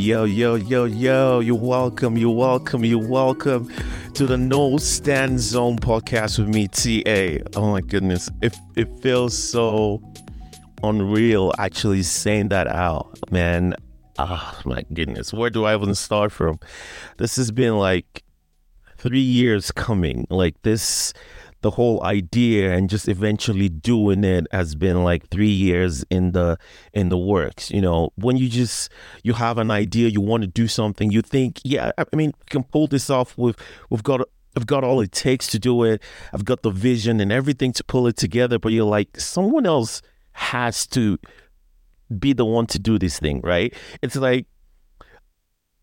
Yo, you're welcome to the No Stan Zone Podcast with me, Tiae. Oh my goodness, it feels so unreal actually saying that out, man. Oh my goodness, where do I even start from? This has been like 3 years coming, like this, the whole idea and just eventually doing it has been like 3 years in the works. You know, when you have an idea, you want to do something, you think, yeah, I mean, we can pull this off. I've got all it takes to do it. I've got the vision and everything to pull it together. But you're like, someone else has to be the one to do this thing, right? It's like,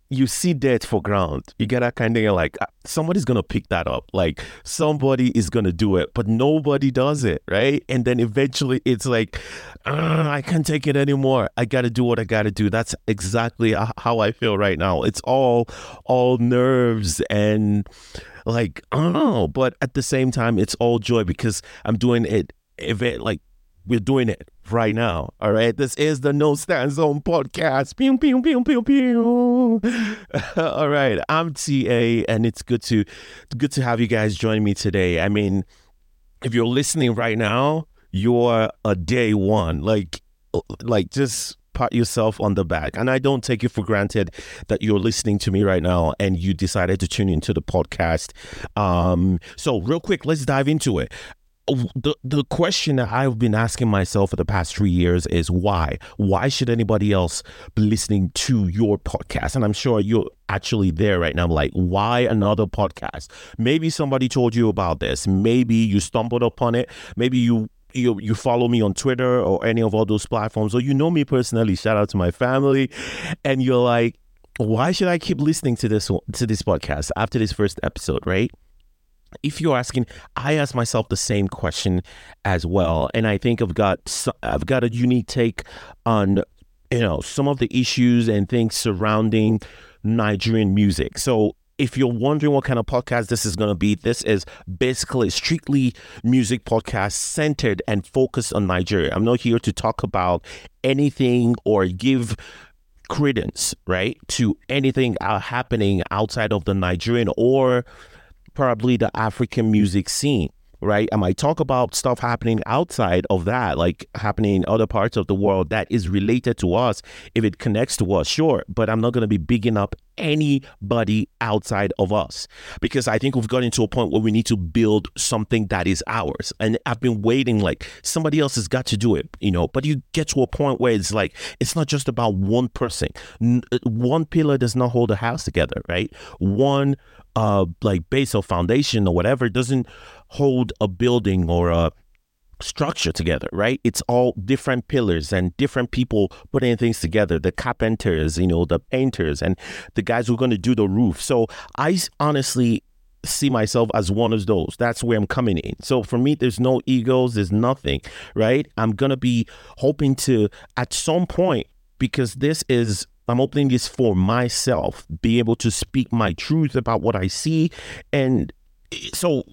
you see dirt for ground. You get that kind of like, somebody's going to pick that up. Like, somebody is going to do it, but nobody does it, right? And then eventually it's like, I can't take it anymore. I got to do what I got to do. That's exactly how I feel right now. It's all nerves and like, but at the same time, it's all joy because I'm doing it, we're doing it right now, all right? This is the No Stan Zone Podcast. Pew, pew, pew, pew, pew. All right, I'm Tiae, and it's good to have you guys join me today. I mean, if you're listening right now, you're a day one. Like just pat yourself on the back. And I don't take it for granted that you're listening to me right now and you decided to tune into the podcast. So real quick, let's dive into it. The question that I've been asking myself for the past 3 years is why? Why should anybody else be listening to your podcast? And I'm sure you're actually there right now. I'm like, why another podcast? Maybe somebody told you about this. Maybe you stumbled upon it. Maybe you follow me on Twitter or any of all those platforms, or you know me personally. Shout out to my family. And you're like, why should I keep listening to this podcast after this first episode, right? If you're asking, I ask myself the same question as well, and I think I've got a unique take on, you know, some of the issues and things surrounding Nigerian music. So if you're wondering what kind of podcast this is going to be, this is basically strictly music podcast centered and focused on Nigeria. I'm not here to talk about anything or give credence, right, to anything happening outside of the Nigerian or probably the African music scene, right? I might talk about stuff happening outside of that, like happening in other parts of the world that is related to us, if it connects to us, sure, but I'm not going to be bigging up anybody outside of us because I think we've gotten to a point where we need to build something that is ours. And I've been waiting, like somebody else has got to do it, you know, but you get to a point where it's like, it's not just about one person. One pillar does not hold a house together, right? One like base or foundation or whatever doesn't hold a building or a structure together, right? It's all different pillars and different people putting things together. The carpenters, you know, the painters and the guys who are going to do the roof. So I honestly see myself as one of those. That's where I'm coming in. So for me, there's no egos, there's nothing, right? I'm going to be hoping to at some point, because I'm opening this for myself, be able to speak my truth about what I see. And so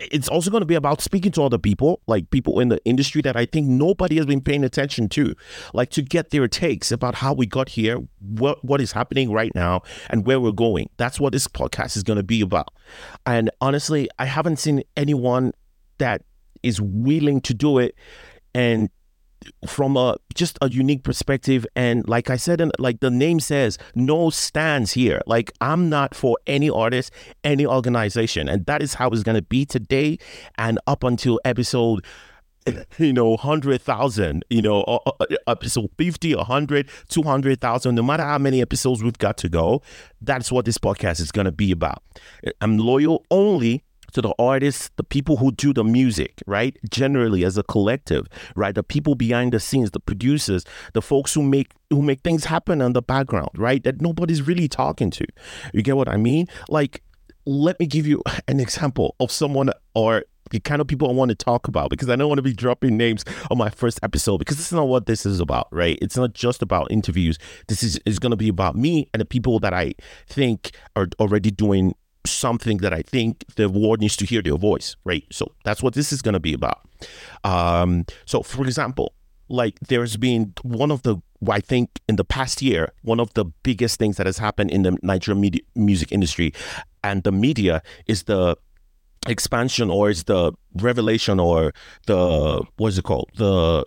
it's also going to be about speaking to other people, like people in the industry that I think nobody has been paying attention to, like to get their takes about how we got here, what is happening right now and where we're going. That's what this podcast is going to be about. And honestly, I haven't seen anyone that is willing to do it and from a unique perspective. And like I said, and like the name says, no stands here. Like I'm not for any artist, any organization. And that is how it's going to be today. And up until episode, 100,000, episode 50, 100, 200,000, no matter how many episodes we've got to go, that's what this podcast is going to be about. I'm loyal only to the artists, the people who do the music, right? Generally as a collective, right? The people behind the scenes, the producers, the folks who make things happen in the background, right? That nobody's really talking to. You get what I mean? Like, let me give you an example of someone or the kind of people I want to talk about, because I don't want to be dropping names on my first episode, because this is not what this is about, right? It's not just about interviews. This is going to be about me and the people that I think are already doing something that I think the world needs to hear their voice, right? So that's what this is going to be about. So for example, like there's been one of the I think in the past year, one of the biggest things that has happened in the Nigerian music industry and the media is the expansion, or is the revelation, or the, what's it called? The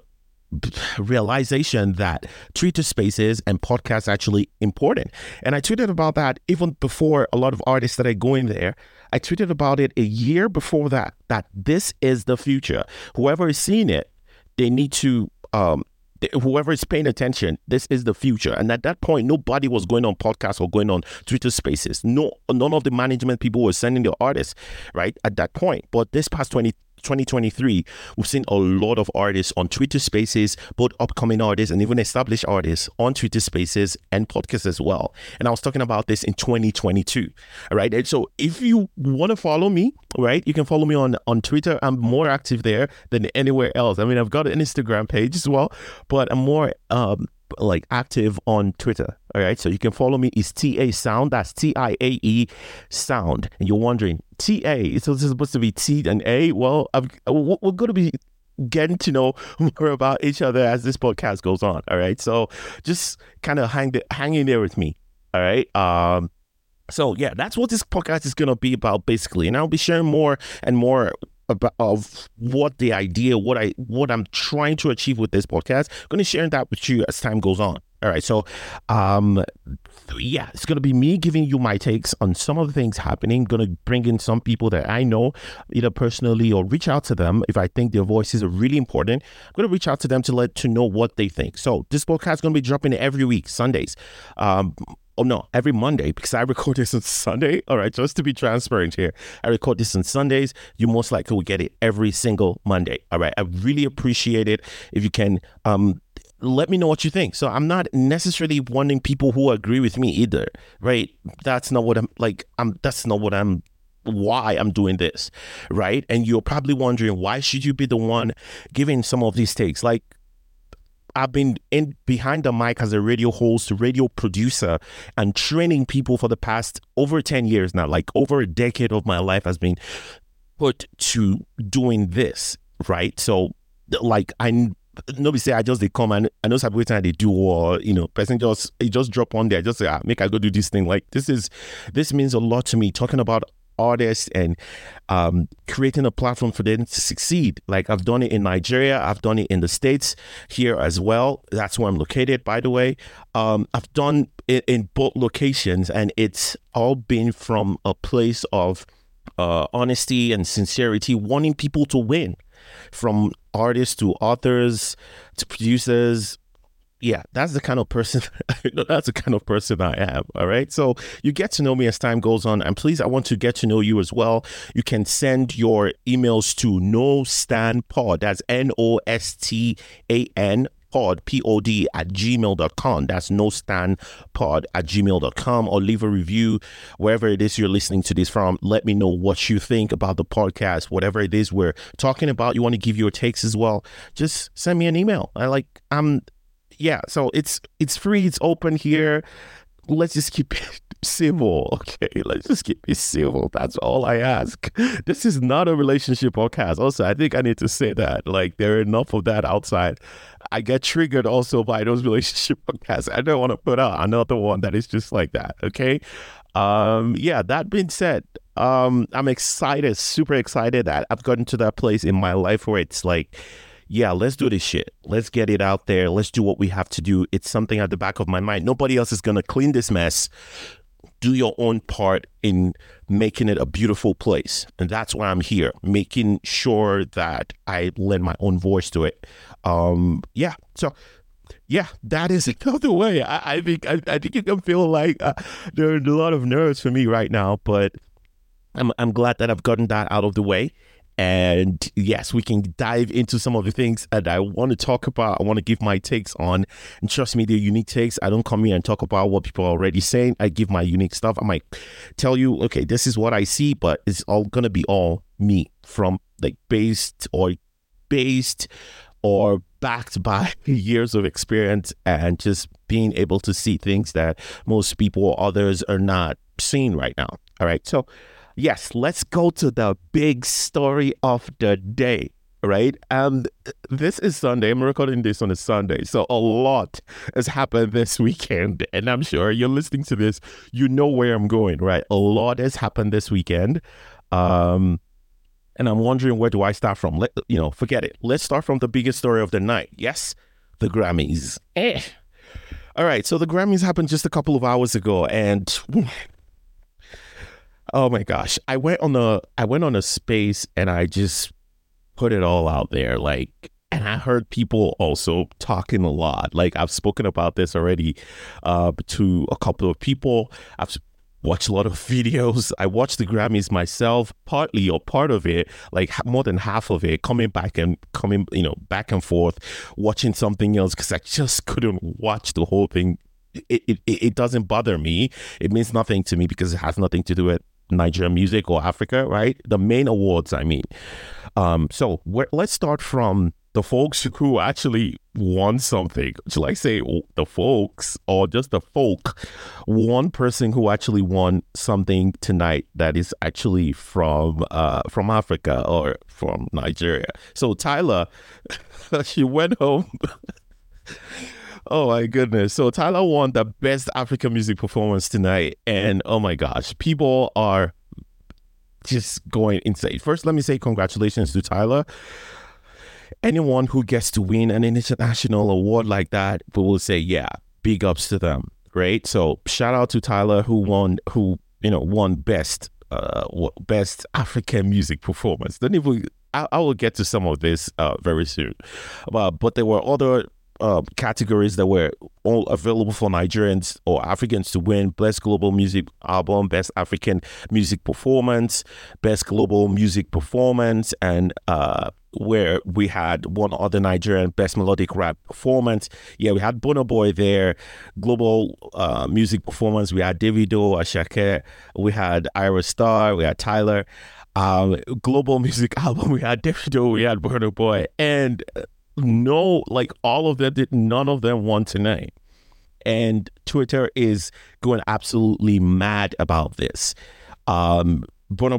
realization that Twitter spaces and podcasts are actually important. And I tweeted about that even before a lot of artists started going there. I tweeted about it a year before that this is the future. Whoever is seeing it, they need to, whoever is paying attention, this is the future. And at that point, nobody was going on podcasts or going on Twitter spaces. No, none of the management people were sending their artists, right, at that point. But this past 2023, we've seen a lot of artists on Twitter spaces, both upcoming artists and even established artists on Twitter spaces and podcasts as well. And I was talking about this in 2022. All right. And so if you want to follow me, right, you can follow me on Twitter. I'm more active there than anywhere else. I mean, I've got an Instagram page as well, but I'm more active on Twitter. All right. So you can follow me. It's Tiae Sound. That's Tiae Sound. And you're wondering, Tiae, so this is supposed to be T and A. Well, we're going to be getting to know more about each other as this podcast goes on. All right. So just kind of hang in there with me. All right. So yeah, that's what this podcast is going to be about, basically. And I'll be sharing more and more of what the idea, what I'm trying to achieve with this podcast. I'm going to share that with you as time goes on. All right, so yeah, it's going to be me giving you my takes on some of the things happening. I'm going to bring in some people that I know, either personally or reach out to them if I think their voices are really important. I'm going to reach out to them to know what they think. So this podcast is going to be dropping every week, Sundays. Oh no, every Monday, because I record this on Sunday. All right, just to be transparent here. I record this on Sundays. You most likely will get it every single Monday. All right, I really appreciate it if you can let me know what you think. So I'm not necessarily wanting people who agree with me either, right? That's not what I'm like. Why I'm doing this, right? And you're probably wondering, why should you be the one giving some of these takes? Like, I've been in behind the mic as a radio host, radio producer, and training people for the past over 10 years now. Like, over a decade of my life has been put to doing this, right? So, like, nobody say I just they come and I know some people they do, or person just drop on there, just say, make I go do this thing. Like, this means a lot to me, talking about artists and creating a platform for them to succeed. Like, I've done it in Nigeria, I've done it in the States here as well. That's where I'm located, by the way. I've done it in both locations, and it's all been from a place of honesty and sincerity, wanting people to win, from artists to authors to producers. Yeah, that's the kind of person. That's the kind of person I am. All right. So you get to know me as time goes on, and please, I want to get to know you as well. You can send your emails to nostanpod. That's NOSTAN POD at gmail.com. That's nostanpod@gmail.com, or leave a review wherever it is you're listening to this from. Let me know what you think about the podcast, whatever it is we're talking about. You want to give your takes as well, just send me an email. Yeah, so it's free, it's open here. Let's just keep it civil, okay? Let's just keep it civil. That's all I ask. This is not a relationship podcast. Also, I think I need to say that. Like, there are enough of that outside. I get triggered also by those relationship podcasts. I don't want to put out another one that is just like that, okay? Yeah, that being said, I'm excited, super excited that I've gotten to that place in my life where it's like, yeah, let's do this shit. Let's get it out there. Let's do what we have to do. It's something at the back of my mind. Nobody else is going to clean this mess. Do your own part in making it a beautiful place. And that's why I'm here, making sure that I lend my own voice to it. Yeah. So, yeah, that is another way. I think you can feel like there are a lot of nerves for me right now, but I'm glad that I've gotten that out of the way. And yes, we can dive into some of the things that I want to talk about. I want to give my takes on. And trust me, they're unique takes. I don't come here and talk about what people are already saying. I give my unique stuff. I might tell you, okay, this is what I see, but it's all going to be all me, from like based or backed by years of experience and just being able to see things that most people or others are not seeing right now. All right. So, yes, let's go to the big story of the day, right? And this is Sunday. I'm recording this on a Sunday. So a lot has happened this weekend. And I'm sure you're listening to this. You know where I'm going, right? A lot has happened this weekend. And I'm wondering, where do I start from? Forget it. Let's start from the biggest story of the night. Yes, the Grammys. All right. So the Grammys happened just a couple of hours ago. And... oh my gosh, I went on a space and I just put it all out there, and I heard people also talking a lot. I've spoken about this already to a couple of people. I've watched a lot of videos. I watched the Grammys myself, partly or part of it, more than half of it, coming back and forth, watching something else because I just couldn't watch the whole thing. It doesn't bother me. It means nothing to me because it has nothing to do with Nigerian music or Africa, right? The main awards, I mean. So let's start from the folks who actually won something. Shall I say the folks or just the folk? One person who actually won something tonight that is actually from Africa or from Nigeria. So Tyla, she went home. Oh my goodness. So Tyla won the best African music performance tonight. And oh my gosh, people are just going insane. First, let me say congratulations to Tyla. Anyone who gets to win an international award like that, we will say, yeah, big ups to them, right? So shout out to Tyla who won best African music performance. Then I will get to some of this very soon. But there were other categories that were all available for Nigerians or Africans to win: Best Global Music Album, Best African Music Performance, Best Global Music Performance, and where we had one other Nigerian, Best Melodic Rap Performance. Yeah, we had Burna Boy there. Global Music Performance, we had Davido, Asake, we had Ira Star, we had Tyla. Global Music Album, we had Davido, we had Burna Boy, and none of them won tonight. And Twitter is going absolutely mad about this. Burna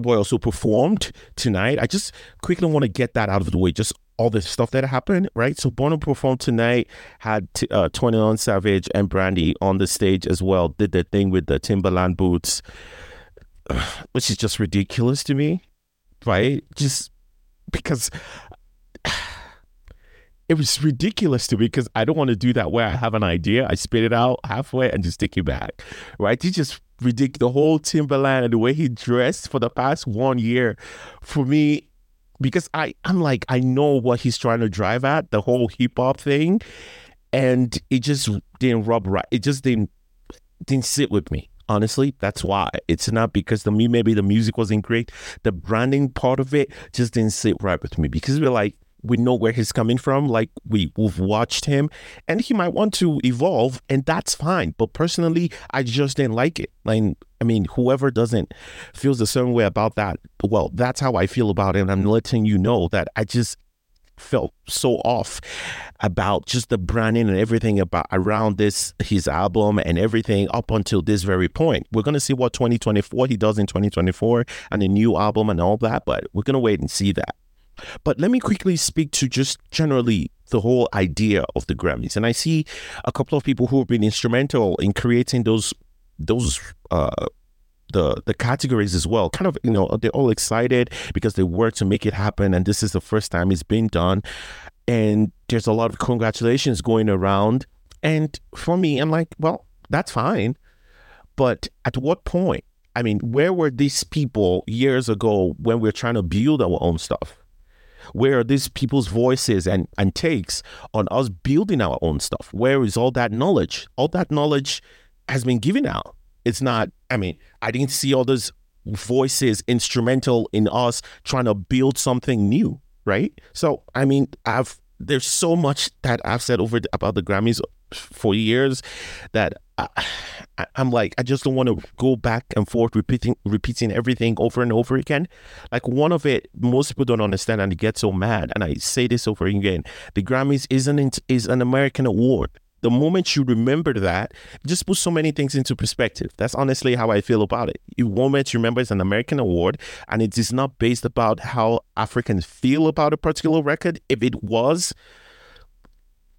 Boy also performed tonight. I just quickly want to get that out of the way, just all the stuff that happened, right? So Burna performed tonight, had 21 Savage and Brandy on the stage as well, did the thing with the Timberland boots, which is just ridiculous to me, right? Just because... it was ridiculous to me because I don't want to do that where I have an idea, I spit it out halfway and just take it back, right? He just ridiculous. The whole Timberland and the way he dressed for the past 1 year, for me, because I'm I know what he's trying to drive at, the whole hip-hop thing, and it just didn't rub right. It just didn't sit with me. Honestly, that's why. It's not because maybe the music wasn't great. The branding part of it just didn't sit right with me because we know where he's coming from. We've watched him and he might want to evolve and that's fine. But personally, I just didn't like it. Whoever doesn't feels a certain way about that. Well, that's how I feel about it. And I'm letting you know that I just felt so off about just the branding and everything about around this, his album and everything up until this very point. We're going to see what he does in 2024 and a new album and all that. But we're going to wait and see that. But let me quickly speak to just generally the whole idea of the Grammys. And I see a couple of people who have been instrumental in creating the categories as well. Kind of, they're all excited because they worked to make it happen. And this is the first time it's been done. And there's a lot of congratulations going around. And for me, I'm like, well, that's fine. But at what point? Where were these people years ago when we're trying to build our own stuff? Where are these people's voices and takes on us building our own stuff? Where is all that knowledge? All that knowledge has been given out. It's not, I didn't see all those voices instrumental in us trying to build something new, right? So, there's so much that I've said about the Grammys for years that I just don't want to go back and forth repeating everything over and over again. One of it, most people don't understand and they get so mad. And I say this over again: the Grammys is an American award. the moment you remember that, it just puts so many things into perspective. That's honestly how I feel about it. You won't remember it's an American award, and it is not based about how Africans feel about a particular record. If it was,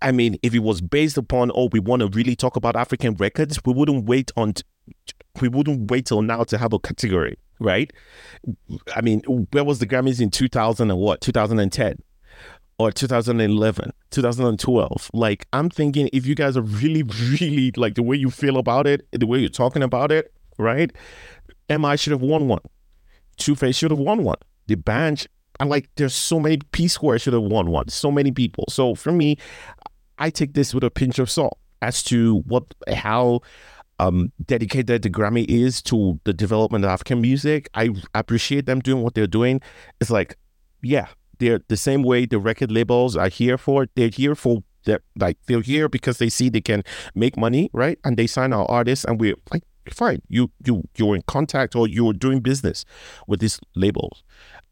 I mean, if it was based upon, oh, we want to really talk about African records, we wouldn't wait till now to have a category, right? I mean, where was the Grammys in 2000 and what, 2010? Or 2011, 2012. Like, I'm thinking if you guys are really, really, like, the way you feel about it, the way you're talking about it, right? MI should have won one. Two-Face should have won one. D'banj, I'm like, there's so many. P-Square should have won one. So many people. So for me, I take this with a pinch of salt as to how dedicated the Grammy is to the development of African music. I appreciate them doing what they're doing. It's like, yeah. They're the same way the record labels are here for. They're here because they see they can make money, right? And they sign our artists, and we're like, fine, you're in contact or you're doing business with these labels,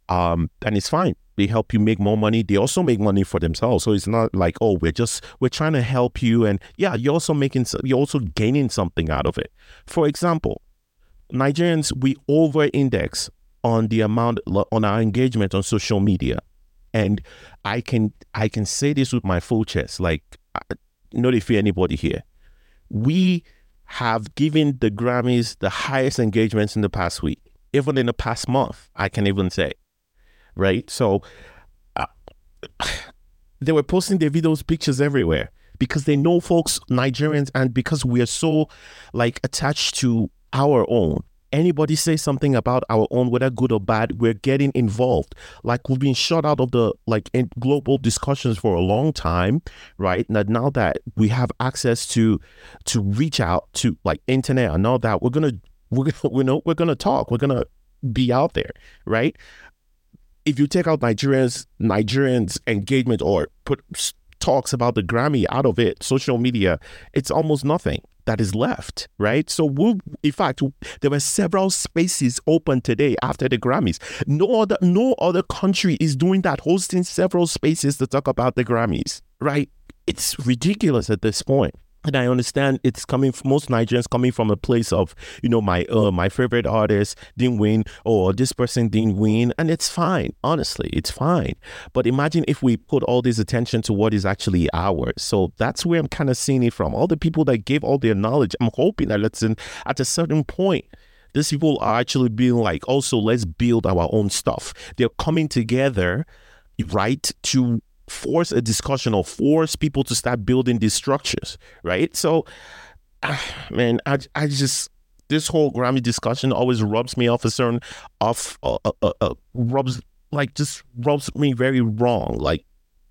and it's fine. They help you make more money. They also make money for themselves, so it's not like, oh, we're trying to help you, and yeah, you're also gaining something out of it. For example, Nigerians, we over-index on the amount on our engagement on social media. And I can say this with my full chest, like, not if you're anybody here. We have given the Grammys the highest engagements in the past week, even in the past month, I can even say, right? So they were posting Davido's pictures everywhere because they know folks, Nigerians, and because we are so, like, attached to our own. Anybody say something about our own, whether good or bad, we're getting involved. Like, we've been shut out of the, like, in global discussions for a long time, right? Now that we have access to reach out to, like, internet and all that, we're gonna talk. We're gonna be out there, right? If you take out Nigerians' engagement or put talks about the Grammy out of it, social media, it's almost nothing that is left, right? So in fact, there were several spaces open today after the Grammys. No other country is doing that, hosting several spaces to talk about the Grammys, right? It's ridiculous at this point. And I understand it's coming from most Nigerians coming from a place of, you know, my favorite artist didn't win, or this person didn't win. And it's fine. Honestly, it's fine. But imagine if we put all this attention to what is actually ours. So that's where I'm kind of seeing it from. All the people that gave all their knowledge, I'm hoping that at a certain point, these people are actually being like, also, let's build our own stuff. They're coming together, right, to force a discussion or force people to start building these structures, right? So, man, I just, this whole Grammy discussion always rubs me rubs me very wrong, like,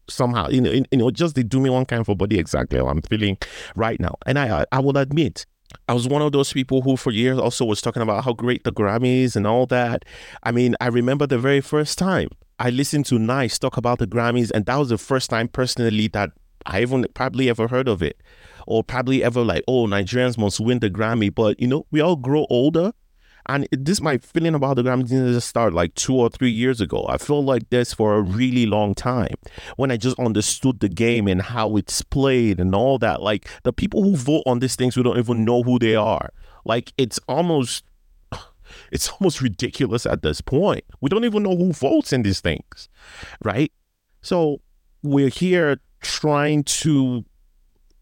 somehow, you know, just they do me one kind for body, exactly how I'm feeling right now. And I will admit, I was one of those people who for years also was talking about how great the Grammys and all that. I mean, I remember the very first time I listened to Nice talk about the Grammys, and that was the first time personally that I even probably ever heard of it, or probably ever like, oh, Nigerians must win the Grammy. But, you know, we all grow older, and this my feeling about the Grammys didn't just start like 2 or 3 years ago. I felt like this for a really long time when I just understood the game and how it's played and all that. Like, the people who vote on these things, we don't even know who they are. Like, it's almost ridiculous at this point. We don't even know who votes in these things, right? So we're here trying to,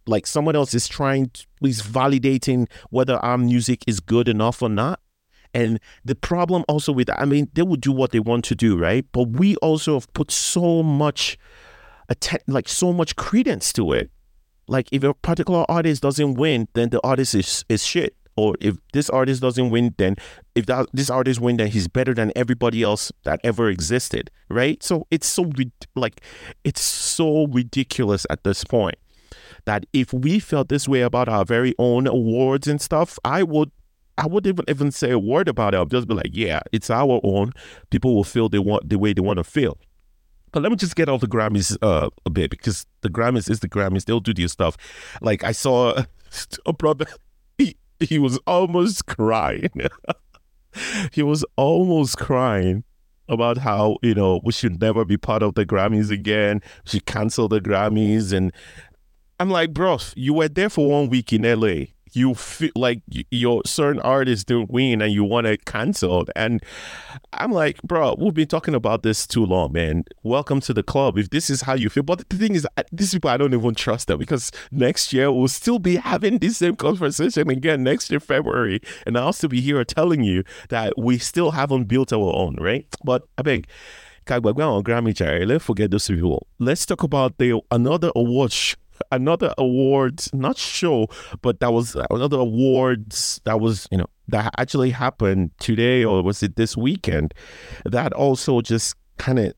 like, someone else is trying to, is validating whether our music is good enough or not. And the problem also with, I mean, they will do what they want to do, right? But we also have put so much, so much credence to it. Like, if a particular artist doesn't win, then the artist is shit. Or if this artist doesn't win, then this artist win, then he's better than everybody else that ever existed, right? So it's so ridiculous at this point that if we felt this way about our very own awards and stuff, I wouldn't even say a word about it. I'll just be like, yeah, it's our own. People will feel the way they want to feel. But let me just get off the Grammys a bit, because the Grammys is the Grammys. They'll do their stuff. Like, I saw a brother. He was almost crying. He was almost crying about how, you know, we should never be part of the Grammys again. We should cancel the Grammys. And I'm like, bro, you were there for 1 week in LA. You feel like your certain artists didn't win and you want it canceled. And I'm like, bro, we've been talking about this too long, man. Welcome to the club if this is how you feel. But the thing is, these people, I don't even trust them, because next year we'll still be having this same conversation again next year, February. And I'll still be here telling you that we still haven't built our own, right? But I beg, let's forget those people. Let's talk about another awards that was, you know, that actually happened today, or was it this weekend, that also just kind of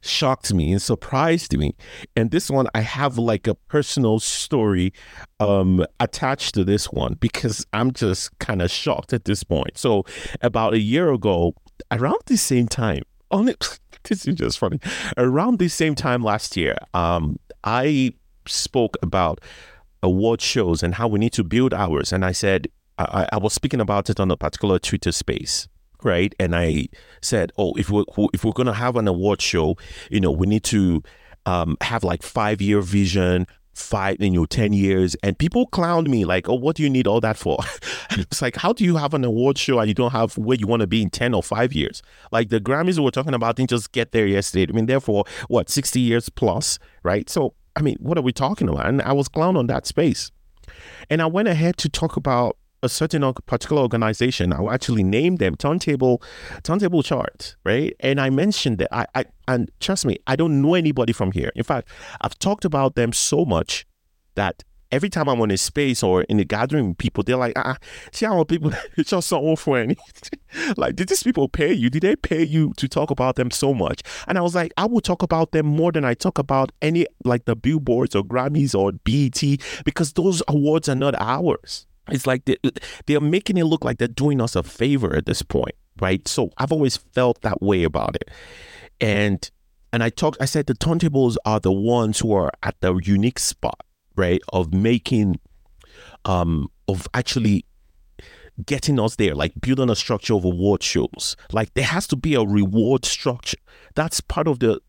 shocked me and surprised me. And this one, I have like a personal story attached to this one, because I'm just kind of shocked at this point. So about a year ago, around the same time, this is just funny, around the same time last year, I spoke about award shows and how we need to build ours. And I said, I was speaking about it on a particular Twitter space, right? And I said, if we're going to have an award show, you know, we need to have like 5-year vision, 10 years. And people clowned me like, oh, what do you need all that for? It's like, how do you have an award show and you don't have where you want to be in 10 or 5 years? Like the Grammys we're talking about didn't just get there yesterday. I mean, therefore, 60 years plus, right? So, I mean, what are we talking about? And I was clowned on that space. And I went ahead to talk about a certain particular organization. I actually named them Turntable Chart, right? And I mentioned that. And trust me, I don't know anybody from here. In fact, I've talked about them so much that every time I'm on a space or in a gathering with people, they're like, see how people, it's just so funny. Like, did these people pay you? Did they pay you to talk about them so much? And I was like, I will talk about them more than I talk about any, like the Billboards or Grammys or BET, because those awards are not ours. It's like they're making it look like they're doing us a favor at this point, right? So I've always felt that way about it. And I said the turntables are the ones who are at the unique spot, right, of making, of actually getting us there, like building a structure of award shows. Like there has to be a reward structure. That's part of the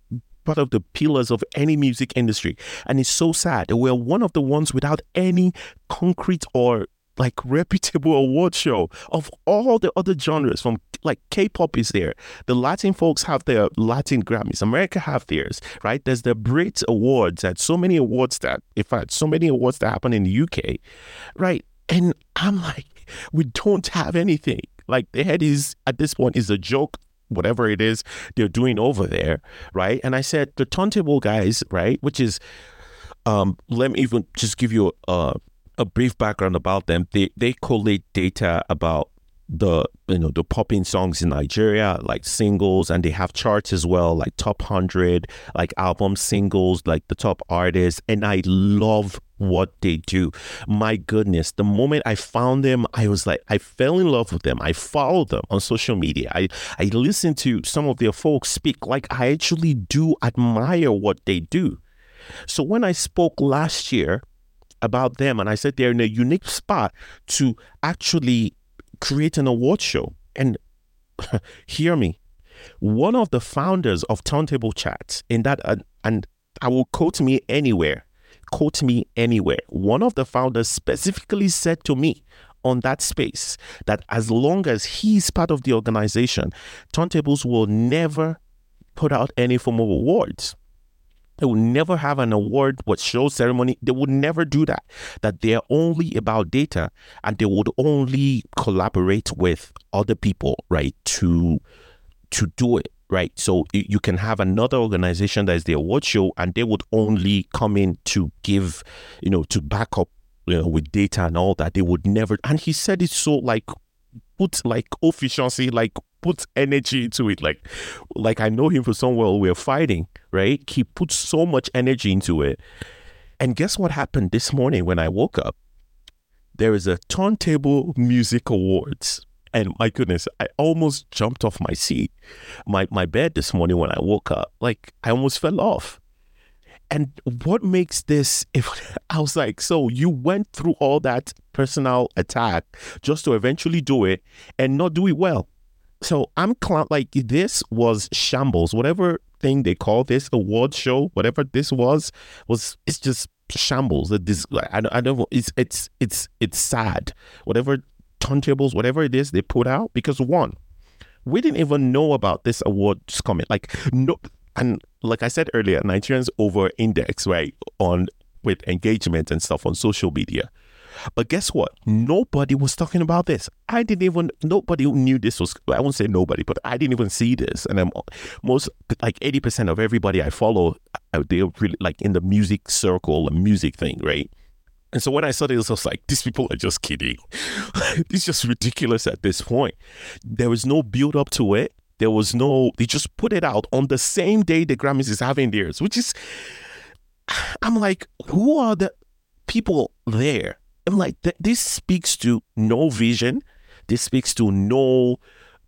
pillars of any music industry. And it's so sad that we're one of the ones without any concrete or like reputable award show. Of all the other genres, from like K-pop is there, the Latin folks have their Latin Grammys, America have theirs, right? There's the Brit Awards and so many awards that happen in the UK, right? And I'm like, we don't have anything. Like the head is at this point is a joke, whatever it is they're doing over there, right? And I said the turntable guys, right, which is let me even just give you a brief background about them. They collate data about the popping songs in Nigeria, like singles, and they have charts as well, like top 100, like album singles, like the top artists. And I love what they do. My goodness, the moment I found them, I was like, I fell in love with them. I followed them on social media. I listened to some of their folks speak. Like I actually do admire what they do. So when I spoke last year about them, and I said they're in a unique spot to actually create an award show, and hear me, one of the founders of Turntable Chat, in that and I will quote me anywhere, one of the founders specifically said to me on that space that as long as he's part of the organization, turntables will never put out any form of awards. They will never have an award, what show, ceremony. They would never do that. That they're only about data, and they would only collaborate with other people, right, to do it, right? So you can have another organization that is the award show, and they would only come in to give, you know, to back up, you know, with data and all that. They would never. And he said it so like, put like efficiency, like put energy into it, like I know him for somewhere we're fighting, right? He put so much energy into it. And guess what happened this morning when I woke up? There is a Turntable Music Awards, and my goodness, I almost jumped off my seat, my bed this morning when I woke up. Like I almost fell off. And what makes this, I was like, so you went through all that personal attack just to eventually do it and not do it well. So I'm like, this was shambles. Whatever thing they call this award show, whatever this was, it's just shambles. It's sad. Whatever turntables, whatever it is they put out, because one, we didn't even know about this awards coming. And like I said earlier, Nigerians over-index, right, with engagement and stuff on social media. But guess what? Nobody was talking about this. Nobody knew this was, I won't say nobody, but I didn't even see this. And most, like 80% of everybody I follow, they're really like in the music circle, and music thing, right? And so when I saw this, I was like, these people are just kidding. It's just ridiculous at this point. There was no build up to it. They just put it out on the same day the Grammys is having theirs, which is, I'm like, who are the people there? I'm like, this speaks to no vision. This speaks to no,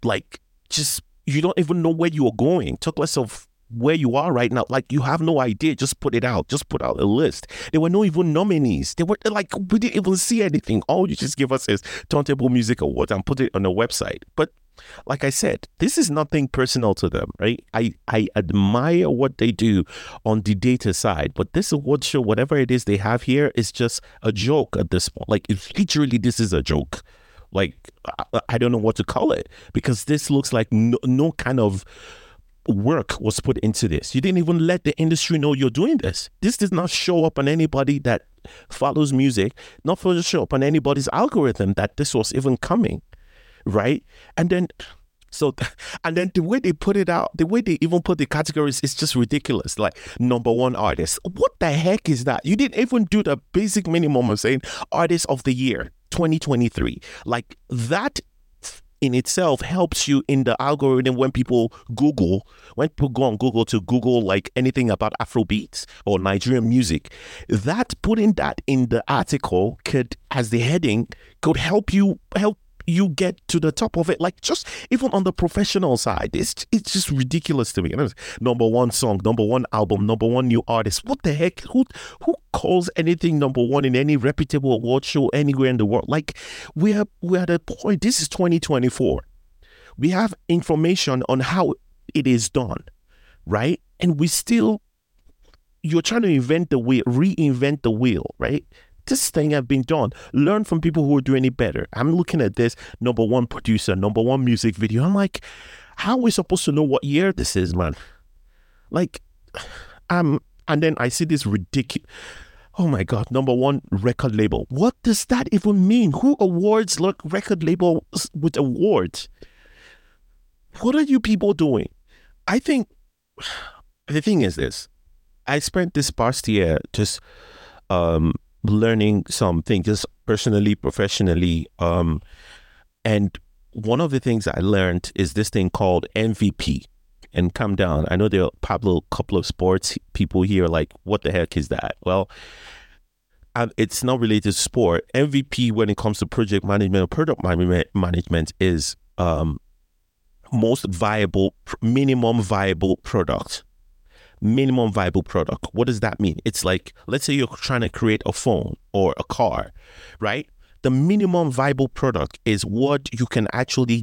you don't even know where you are going. Talk less of where you are right now. Like, you have no idea. Just put it out. Just put out a list. There were no even nominees. We didn't even see anything. All you just give us is Turntable Music Awards and put it on a website. But like I said, this is nothing personal to them, right? I admire what they do on the data side, but this award show, whatever it is they have here, is just a joke at this point. Like, literally, this is a joke. Like, I don't know what to call it, because this looks like no kind of work was put into this. You didn't even let the industry know you're doing this. This did not show up on anybody that follows music, not for the show up on anybody's algorithm that this was even coming. Right? And then the way they put it out, the way they even put the categories, is just ridiculous. Like, number 1 artist. What the heck is that? You didn't even do the basic minimum of saying artist of the year 2023. Like, that in itself helps you in the algorithm when people go on Google to Google like anything about Afrobeats or Nigerian music. That putting that in the article could help you get to the top of it. Like, just even on the professional side, it's just ridiculous to me. Number 1 song, number 1 album, number 1 new artist. What the heck? Who calls anything number 1 in any reputable award show anywhere in the world? Like, we're at a point. This is 2024. We have information on how it is done, right? And you're trying to reinvent the wheel, right? This thing have been done. Learn from people who are doing it better. I'm looking at this number 1 producer, number 1 music video. I'm like, how are we supposed to know what year this is, man? Like, and then I see this ridiculous, oh my God, number 1 record label. What does that even mean? Who awards record labels with awards? What are you people doing? I think the thing is this. I spent this past year just learning something, just personally, professionally, and one of the things I learned is this thing called MVP. And calm down, I know there are probably a couple of sports people here like, what the heck is that? Well, it's not related to sport. MVP, when it comes to project management or product management, is minimum viable product. What does that mean? It's like, let's say you're trying to create a phone or a car, right? The minimum viable product is what you can actually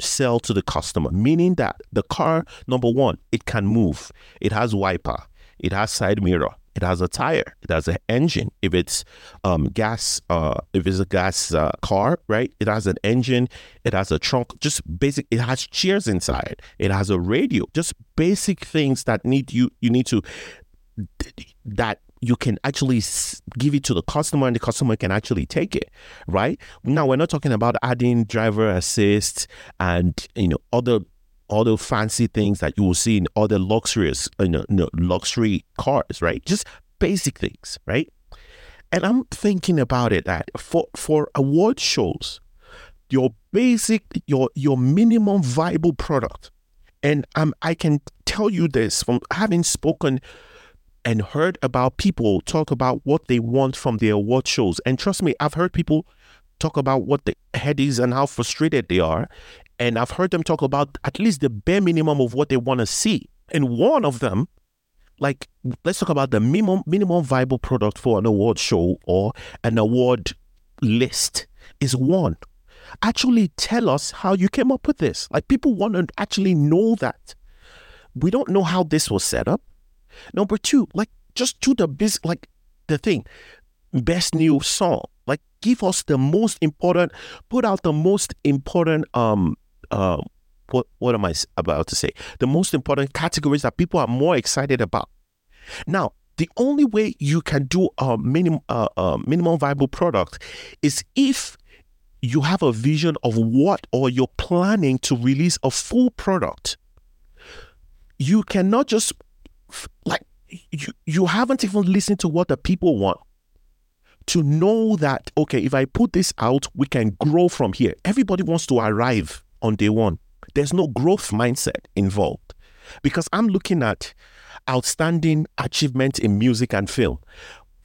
sell to the customer, meaning that the car, number 1, it can move. It has wiper. It has side mirror. It has a tire. It has an engine. If it's a gas car, right? It has an engine. It has a trunk. Just basic. It has chairs inside. It has a radio. Just basic things that that you can actually give it to the customer, and the customer can actually take it, right? Now, we're not talking about adding driver assist and other fancy things that you will see in other luxurious, luxury cars, right? Just basic things, right? And I'm thinking about it that for award shows, your minimum viable product, and I can tell you this from having spoken and heard about people talk about what they want from their award shows. And trust me, I've heard people talk about what the head is and how frustrated they are. And I've heard them talk about at least the bare minimum of what they want to see. And one of them, like, let's talk about the minimum viable product for an award show or an award list is one. Actually tell us how you came up with this. Like, people want to actually know that. We don't know how this was set up. Number 2, like, just do the business. Like, the thing. Best new song. Like, give us the most important, put out the most important, what am I about to say? The most important categories that people are more excited about. Now, the only way you can do a minimum viable product is if you have a vision of what, or you're planning to release a full product. You cannot just, like, you haven't even listened to what the people want to know that, okay, if I put this out, we can grow from here. Everybody wants to arrive on day one. There's no growth mindset involved, because I'm looking at outstanding achievement in music and film.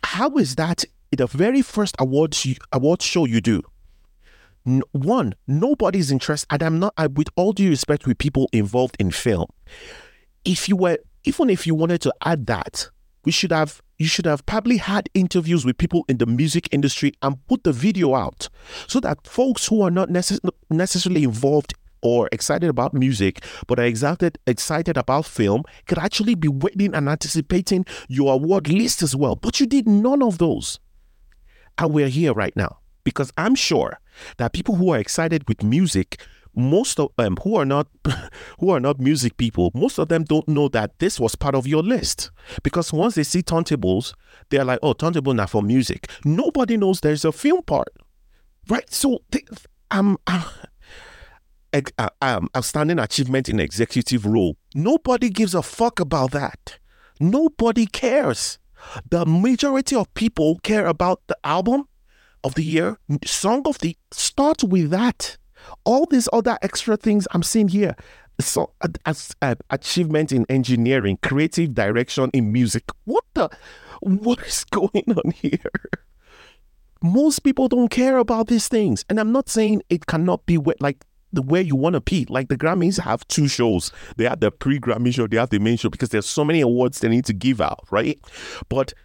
How is that the very first award show you do? One, nobody's interested, and with all due respect with people involved in film, even if you wanted to add that, you should have probably had interviews with people in the music industry and put the video out, so that folks who are not necessarily involved or excited about music, but are excited about film, could actually be waiting and anticipating your award list as well. But you did none of those. And we're here right now, because I'm sure that people who are excited with music, most of them who are not music people, most of them don't know that this was part of your list. Because once they see turntables, they're like, oh, turntable now for music. Nobody knows there's a film part, right? So outstanding achievement in executive role. Nobody gives a fuck about that. Nobody cares. The majority of people care about the album of the year, song of the. Start with that. All these other extra things I'm seeing here. So, achievement in engineering, creative direction in music. What is going on here? Most people don't care about these things, and I'm not saying it cannot be like. The way you want to be. Like, the Grammys have two shows. They have the pre-Grammy show, they have the main show, because there's so many awards they need to give out, right? But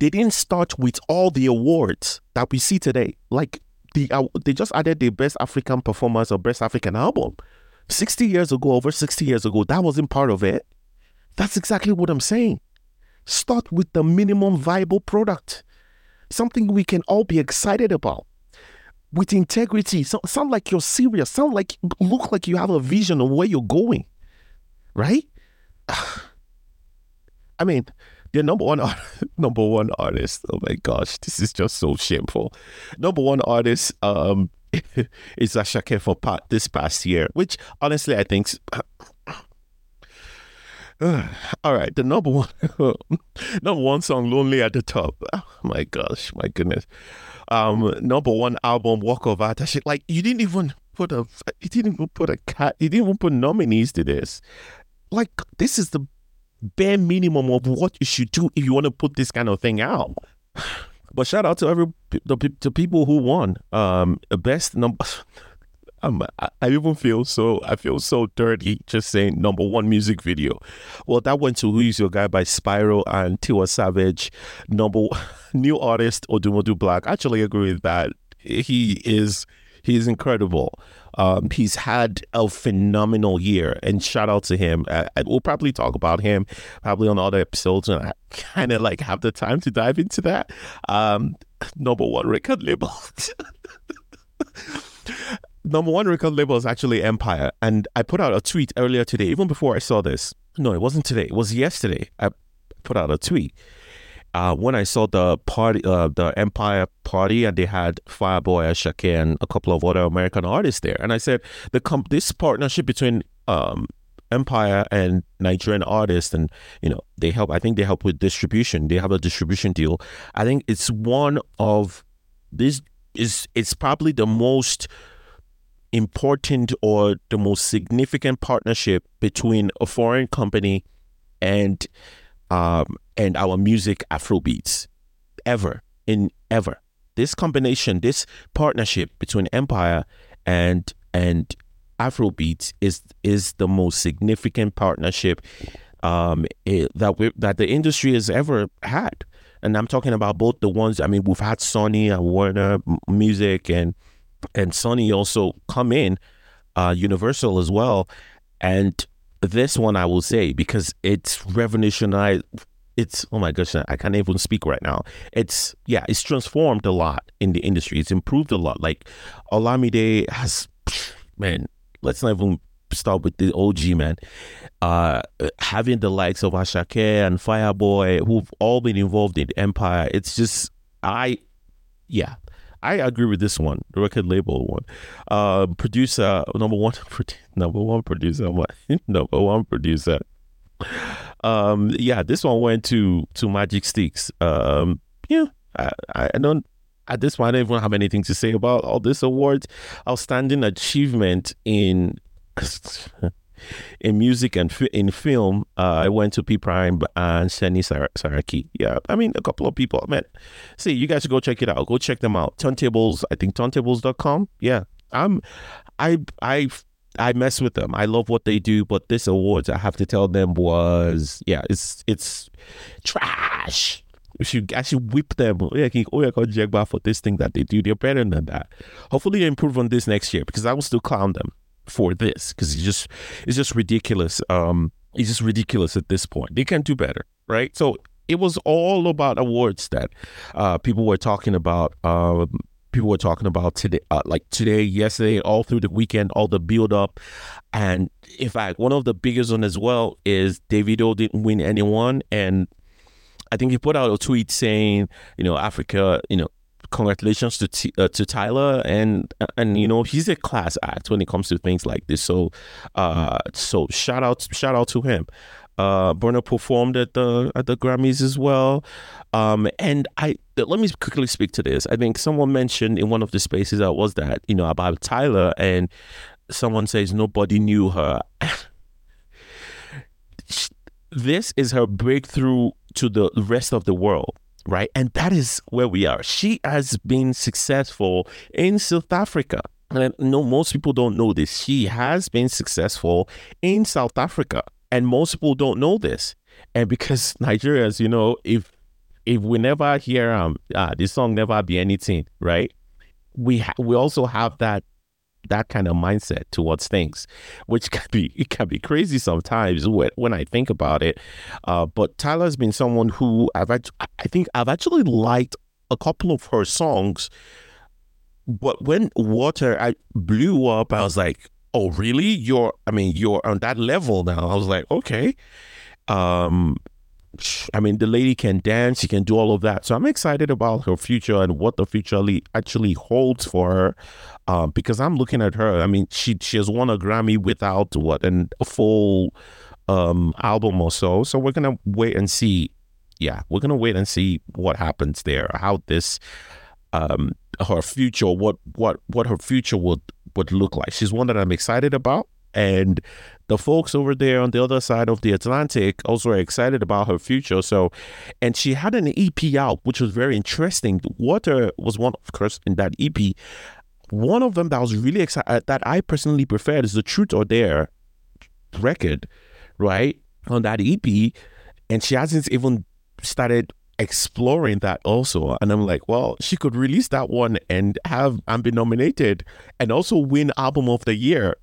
they didn't start with all the awards that we see today. Like, they just added the Best African Performance or Best African Album. Over 60 years ago, that wasn't part of it. That's exactly what I'm saying. Start with the minimum viable product. Something we can all be excited about. With integrity, sound like you're serious, look like you have a vision of where you're going, right? I mean, the number one artist, oh my gosh, this is just so shameful. Number one artist is Asake for this past year, which honestly I think... all right, the number one song, Lonely at the Top. Oh my gosh, my goodness. Number one album, Walk Over That shit. Like, you didn't even put nominees to this. Like, this is the bare minimum of what you should do if you want to put this kind of thing out. But shout out to the people who won. Best number. I feel so dirty just saying number one music video. Well, that went to Who Is Your Guy by Spyro and Tiwa Savage. New artist Odumodu Black. I actually agree with that. He's incredible. He's had a phenomenal year, and shout out to him. We'll probably talk about him on other episodes when I kind of like have the time to dive into that. Number one record label. Number one record label is actually Empire, and I put out a tweet earlier today, even before I saw this. No, it wasn't today. It was yesterday. I put out a tweet when I saw the Empire party, and they had Fireboy, Asake, and a couple of other American artists there. And I said, this partnership between Empire and Nigerian artists, and they help. I think they help with distribution. They have a distribution deal. I think it's one of these. It's probably the most important or the most significant partnership between a foreign company and our music Afrobeats ever. This partnership between Empire and Afrobeats is the most significant partnership that the industry has ever had. And I'm talking about both the ones, I mean, we've had Sony and Warner Music and Sony also come in, Universal as well. And this one, I will say, because it's revolutionized it's, oh my gosh, I can't even speak right now. It's, yeah, it's transformed a lot in the industry. It's improved a lot. Like Olamide has, man, let's not even start with the OG, man. Having the likes of Asake and Fireboy, who've all been involved in Empire. It's just, I agree with this one, the record label one. Producer, number one producer. This one went to Magic Sticks. I don't even have anything to say about all this award. Outstanding achievement in music and in film. I went to P Prime and Seni Saraki. Yeah, I mean, a couple of people. Man, see, you guys should go check it out. Go check them out. Turntables, I think turntables.com. Yeah, I mess with them. I love what they do, but this awards, I have to tell them, was it's trash. I should whip them. I got jack bar for this thing that they do. They're better than that. Hopefully they improve on this next year, because I will still clown them for this, because it's just ridiculous. It's just ridiculous at this point. They can do better, right? So it was all about awards that people were talking about. People were talking about today, yesterday, all through the weekend, all the build up. And in fact, one of the biggest one as well is Davido didn't win anyone. And I think he put out a tweet saying, Africa, congratulations to Tyla. And, he's a class act when it comes to things like this. So, so shout out to him. Burna performed at the Grammys as well, let me quickly speak to this. I think someone mentioned in one of the spaces that was that about Tyla, and someone says nobody knew her. This is her breakthrough to the rest of the world, right? And that is where we are. She has been successful in South Africa. And I know most people don't know this. She has been successful in South Africa. And most people don't know this. And because Nigerians, if we never hear this song never be anything, right? We also have that kind of mindset towards things, which can be crazy sometimes when I think about it. But Tyla's been someone who I think I've actually liked a couple of her songs. But when Water blew up, I was like, oh, really? You're on that level now. I was like, okay. The lady can dance. She can do all of that. So I'm excited about her future and what the future actually holds for her, because I'm looking at her. She has won a Grammy without a full album or so. So we're going to wait and see. Yeah, we're going to wait and see what happens there, how this her future, what her future would look like. She's one that I'm excited about, and the folks over there on the other side of the Atlantic also are excited about her future. So, and she had an EP out, which was very interesting. Water was one, of course, in that EP. One of them that was really exciting, that I personally preferred, is the Truth or Dare record, right, on that EP. And she hasn't even started exploring that also, and I'm like, well, she could release that one and be nominated and also win album of the year.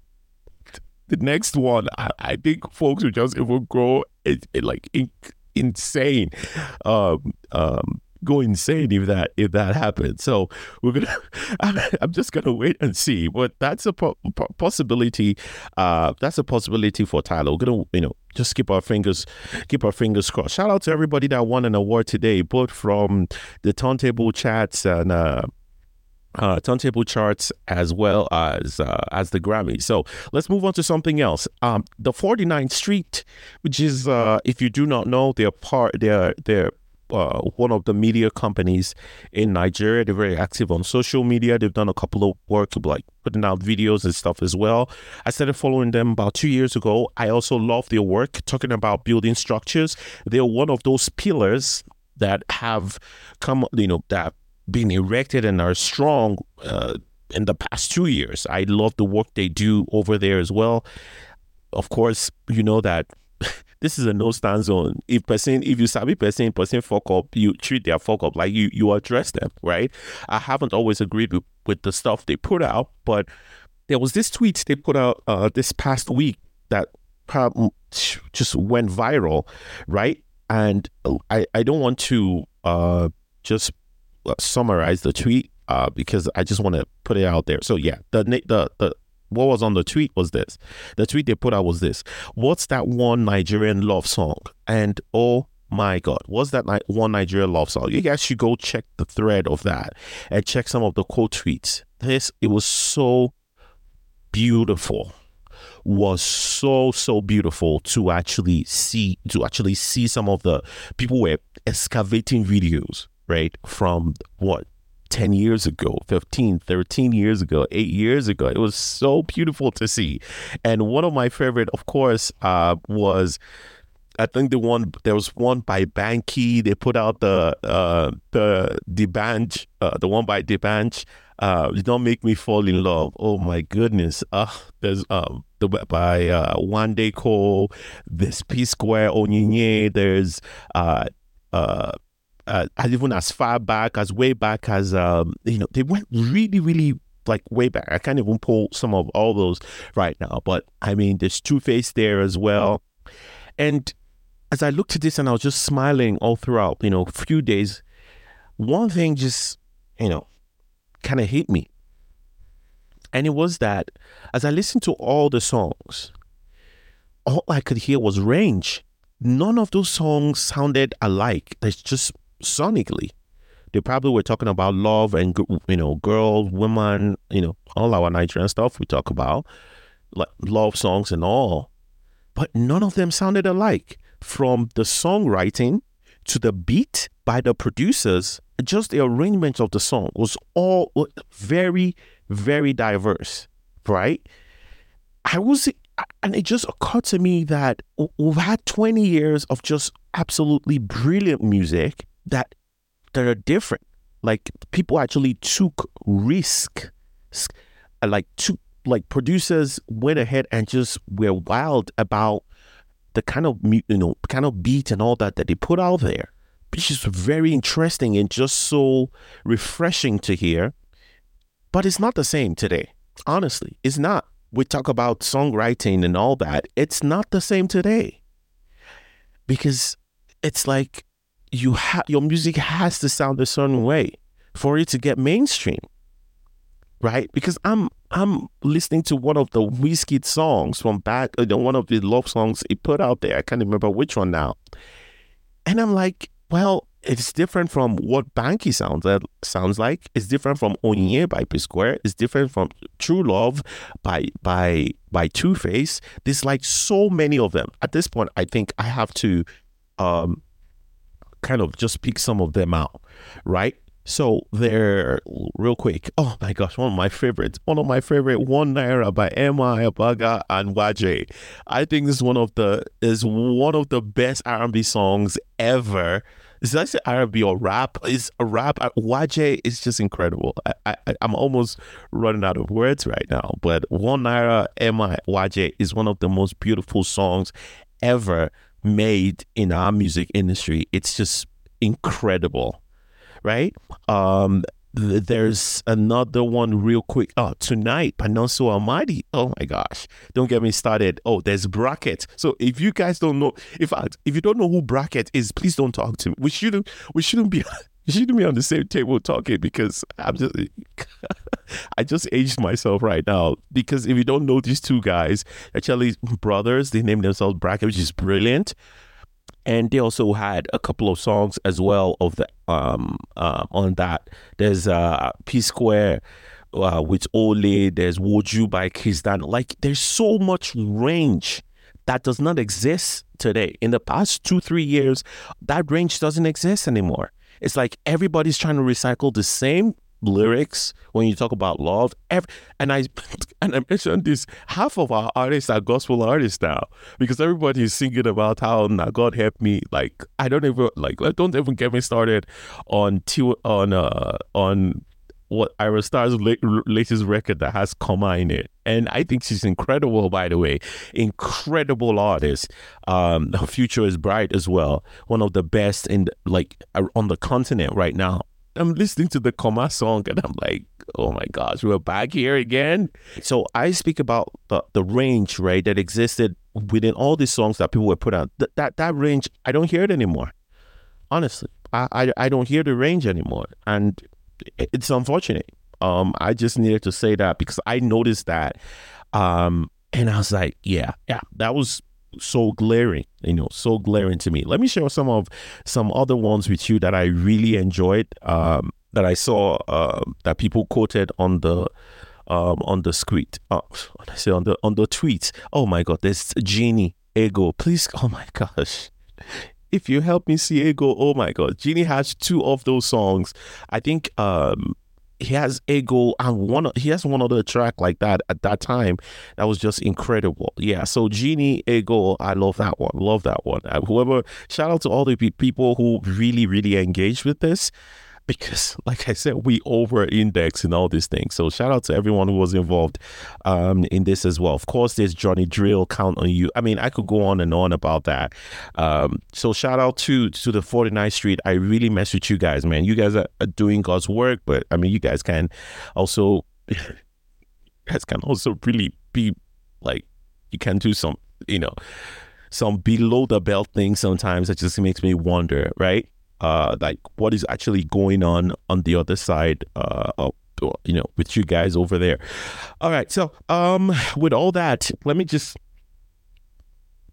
The next one, I think folks will just even go insane, go insane if that happens. So I'm just gonna wait and see. But that's a possibility. That's a possibility for Tyla. We're gonna just keep our fingers crossed. Shout out to everybody that won an award today, both from the turntable chats and turntable charts, as well as the Grammy. So let's move on to something else. The 49th Street, which is, if you do not know, they're one of the media companies in Nigeria. They're very active on social media. They've done a couple of work, like putting out videos and stuff as well. I started following them about 2 years ago. I also love their work, talking about building structures. They're one of those pillars that have come, that have been erected and are strong in the past 2 years. I love the work they do over there as well. Of course, you know that this is a no stand zone. If you sabi person fuck up, you treat their fuck up, like you address them, right? I haven't always agreed with the stuff they put out, but there was this tweet they put out this past week that just went viral, right? And I don't want to just summarize the tweet because I just want to put it out there. So yeah, the what was on the tweet was this. The tweet they put out was this. What's that one Nigerian love song? And oh my God, what's that one Nigerian love song? You guys should go check the thread of that and check some of the quote tweets. It was so beautiful. Was so beautiful to actually see some of the people were excavating videos, right, from what, 10 years ago, 15, 13 years ago, 8 years ago. It was so beautiful to see. And one of my favorite, of course, was, I think there was one by Banky. They put out the D'banj, the one by D'banj, Don't Make Me Fall in Love. Oh my goodness. There's by Waje, there's P-Square, Onyinye, there's even as far back as way back as they went really like way back. I can't even pull some of all those right now, but I mean there's Two-Face there as well. And as I looked at this and I was just smiling all throughout, a few days, one thing just, kind of hit me. And it was that as I listened to all the songs, all I could hear was range. None of those songs sounded alike. It's just sonically. They probably were talking about love and, girls, women, all our Nigerian stuff we talk about, like love songs and all. But none of them sounded alike. From the songwriting to the beat by the producers, just the arrangement of the song was all very, very diverse, right? And it just occurred to me that we've had 20 years of just absolutely brilliant music that are different. Like people actually took risk, producers went ahead and just were wild about the kind of beat and all that they put out there, which is very interesting and just so refreshing to hear. But it's not the same today. Honestly, it's not. We talk about songwriting and all that. It's not the same today, because it's like your music has to sound a certain way for it to get mainstream, right? Because I'm listening to one of the Wizkid songs from back, one of the love songs he put out there. I can't remember which one now. And I'm like, well, it's different from what Banky sounds like. It's different from Onye by P-Square. It's different from True Love by Two-Face. There's like so many of them. At this point, I think I have to kind of just pick some of them out, right? So there, real quick. Oh my gosh, one of my favorite, $1 by MI Abaga and Waje. I think this is one of the best R&B songs ever. Did I say R&B or rap? It's a rap. Waje is just incredible. I'm almost running out of words right now. But $1 MI Waje is one of the most beautiful songs ever made in our music industry. It's just incredible. Right? There's another one real quick. Oh, Tonight by No Stan Almighty. Oh my gosh. Don't get me started. Oh, there's Bracket. So if you guys don't know, in fact, if you don't know who Bracket is, please don't talk to me. We shouldn't be on the same table talking, because I just aged myself right now. Because if you don't know these two guys, actually brothers, they named themselves Bracket, which is brilliant. And they also had a couple of songs as well of the on that. There's P-Square with Ole. There's Woju by Kizdan. Like there's so much range that does not exist today. In the past 2-3 years, that range doesn't exist anymore. It's like everybody's trying to recycle the same lyrics when you talk about love. And I mentioned this, half of our artists are gospel artists now, because everybody is singing about how God help me. Like I don't even don't even get me started on what Ira Star's latest record that has Koma in it. And I think she's incredible, by the way. Incredible artist. Her future is bright as well. One of the best on the continent right now. I'm listening to the Koma song and I'm like, oh my gosh, we're back here again. So I speak about the range, right, that existed within all these songs that people were put out. That range, I don't hear it anymore. Honestly, I don't hear the range anymore. And it's unfortunate. I just needed to say that because I noticed that. And I was like, yeah, that was so glaring, so glaring to me. Let me share some other ones with you that I really enjoyed, that I saw, that people quoted on the tweet. Oh my God, there's Genie, Ego, please. Oh my gosh. If you help me see Ego, oh my God. Genie has two of those songs. I think, he has Ego and he has one other track like that at that time that was just incredible. Yeah, so Genie, Ego, I love that one. Whoever, shout out to all the people who really, really engaged with this, because like I said, we over-index in all these things. So shout out to everyone who was involved in this as well. Of course, there's Johnny Drill, Count on You. I mean, I could go on and on about that. So shout out to the 49th Street. I really mess with you guys, man. You guys are doing God's work, but I mean, you guys can also really be like, you can do some below the belt things sometimes that just makes me wonder, right? Like what is actually going on the other side, with you guys over there. All right. So, with all that, let me just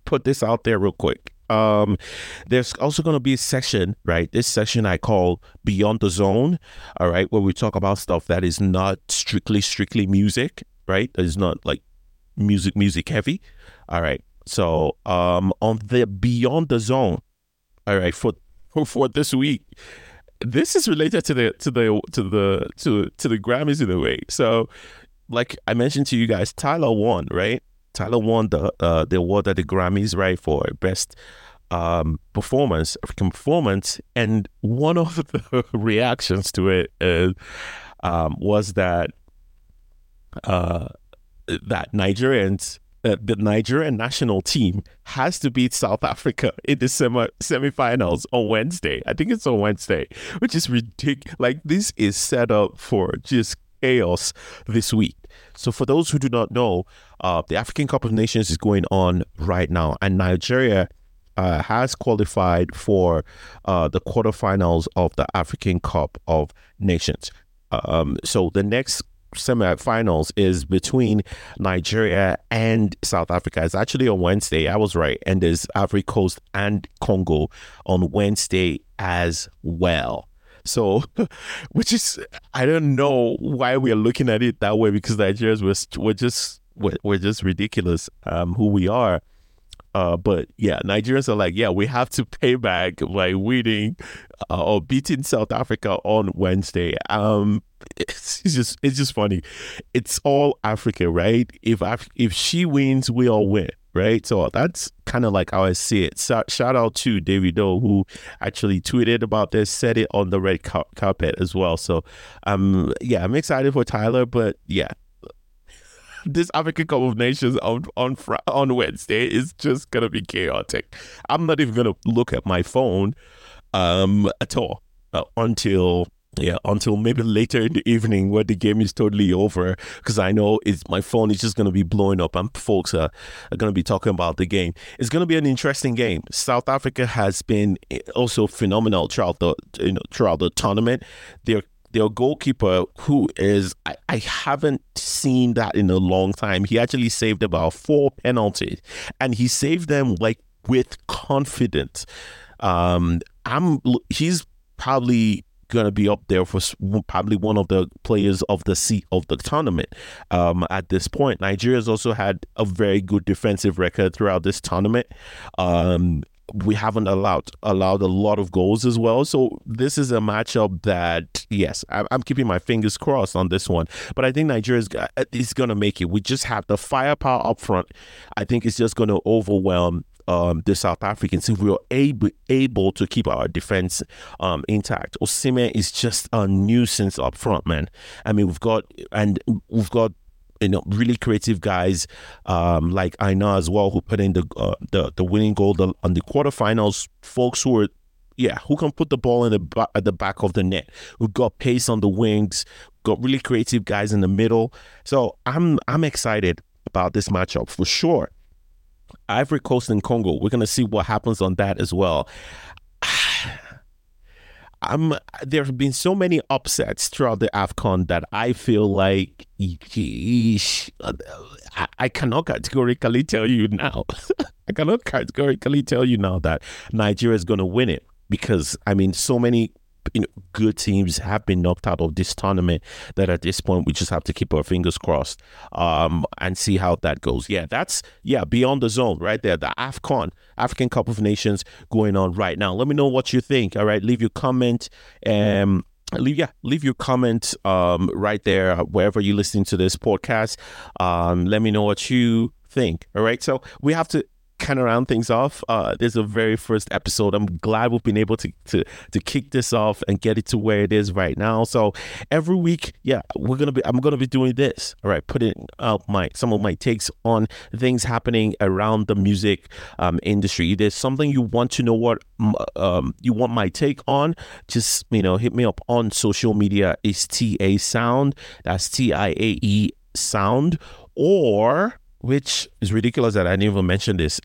put this out there real quick. There's also going to be a section, right? This section I call Beyond the Zone. All right. Where we talk about stuff that is not strictly music, right? That is not like music heavy. All right. So, on the Beyond the Zone. All right. For this week, this is related to the Grammys in a way. So, like I mentioned to you guys, Tyla won, right? Tyla won the award at the Grammys, right, for best African performance, and one of the reactions to it was that the Nigerian national team has to beat South Africa in the semifinals on Wednesday. I think it's on Wednesday, which is ridiculous. Like, this is set up for just chaos this week. So for those who do not know, the African Cup of Nations is going on right now, and Nigeria has qualified for the quarterfinals of the African Cup of Nations. So the next semi-finals is between Nigeria and South Africa. It's actually on Wednesday. I was right. And there's Ivory Coast and Congo on Wednesday as well. So, which is, I don't know why we are looking at it that way, because Nigerians we're just ridiculous who we are. But yeah, Nigerians are like, we have to pay back by winning or beating South Africa on Wednesday. It's just funny. It's all Africa, right? If she wins, we all win, right? So that's kind of like how I see it. So, shout out to Davido, who actually tweeted about this, said it on the red carpet as well. So I'm excited for Tyler, but this African Cup of Nations on Wednesday is just going to be chaotic. I'm not even going to look at my phone at all until maybe later in the evening when the game is totally over, because I know my phone is just going to be blowing up and folks are going to be talking about the game. It's going to be an interesting game. South Africa has been also phenomenal throughout the tournament. Their goalkeeper, who is, I haven't seen that in a long time. He actually saved about 4 penalties, and he saved them like with confidence. He's probably gonna be up there for probably one of the players of the tournament. At this point, Nigeria's also had a very good defensive record throughout this tournament. We haven't allowed a lot of goals as well. So this is a matchup that, yes, I'm keeping my fingers crossed on this one. But I think Nigeria is going to make it. We just have the firepower up front. I think it's just going to overwhelm the South Africans if we are able to keep our defense intact. Osimhen is just a nuisance up front, man. I mean, we've got really creative guys like Aina as well, who put in the winning goal on the quarterfinals. Folks who were who can put the ball in at the back of the net. We've got pace on the wings, got really creative guys in the middle. So I'm excited about this matchup for sure. Ivory Coast and Congo, we're going to see what happens on that as well. There have been so many upsets throughout the AFCON that I feel like I cannot categorically tell you now. I cannot categorically tell you now that Nigeria is going to win it because, I mean, so many good teams have been knocked out of this tournament that at this point we just have to keep our fingers crossed and see how that goes. That's beyond the zone right there. The AFCON, African Cup of Nations, going on right now. Let me know what you think. All right, leave your comment. Leave your comment right there wherever you listen to this podcast. Let me know what you think. All right, so we have to kind of round things off. This is the very first episode. I'm glad we've been able to kick this off and get it to where it is right now. So every week, I'm gonna be doing this. All right, putting out some of my takes on things happening around the music industry. If there's something you want to know what you want my take on, just hit me up on social media. It's Tiae Sound. That's Tiae Sound. Or, which is ridiculous that I didn't even mention this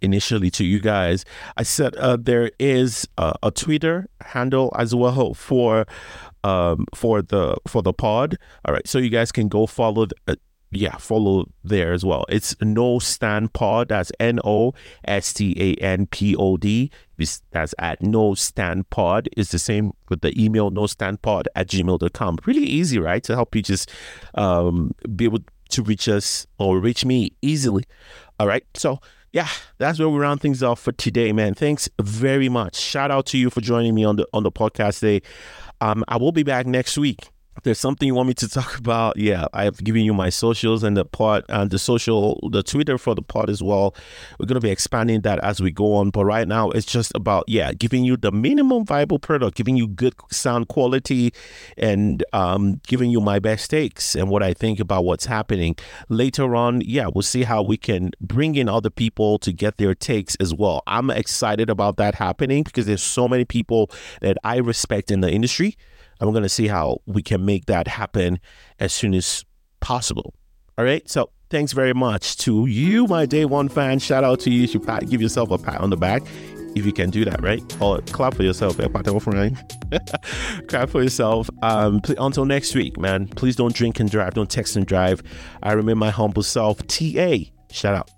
initially to you guys. I said there is a Twitter handle as well for the pod. All right, so you guys can go follow there as well. It's No Stan Pod. That's NOSTAN POD. That's at No Stan Pod. It's the same with the email, nostanpod@gmail.com. Really easy, right? To help you just be able to reach us or reach me easily. All right, so that's where we round things off for today, man. Thanks very much. Shout out to you for joining me on the podcast today. I will be back next week. If there's something you want me to talk about, I've given you my socials and the pod and the Twitter for the pod as well. We're going to be expanding that as we go on, but right now it's just about giving you the minimum viable product, giving you good sound quality, and giving you my best takes and what I think about what's happening. Later on, we'll see how we can bring in other people to get their takes as well. I'm excited about that happening because there's so many people that I respect in the industry. I'm going to see how we can make that happen as soon as possible. All right. So thanks very much to you, my day one fan. Shout out to you. You should give yourself a pat on the back if you can do that, right? Or clap for yourself. Clap for yourself. Until next week, man, please don't drink and drive. Don't text and drive. I remain my humble self. Tiae. Shout out.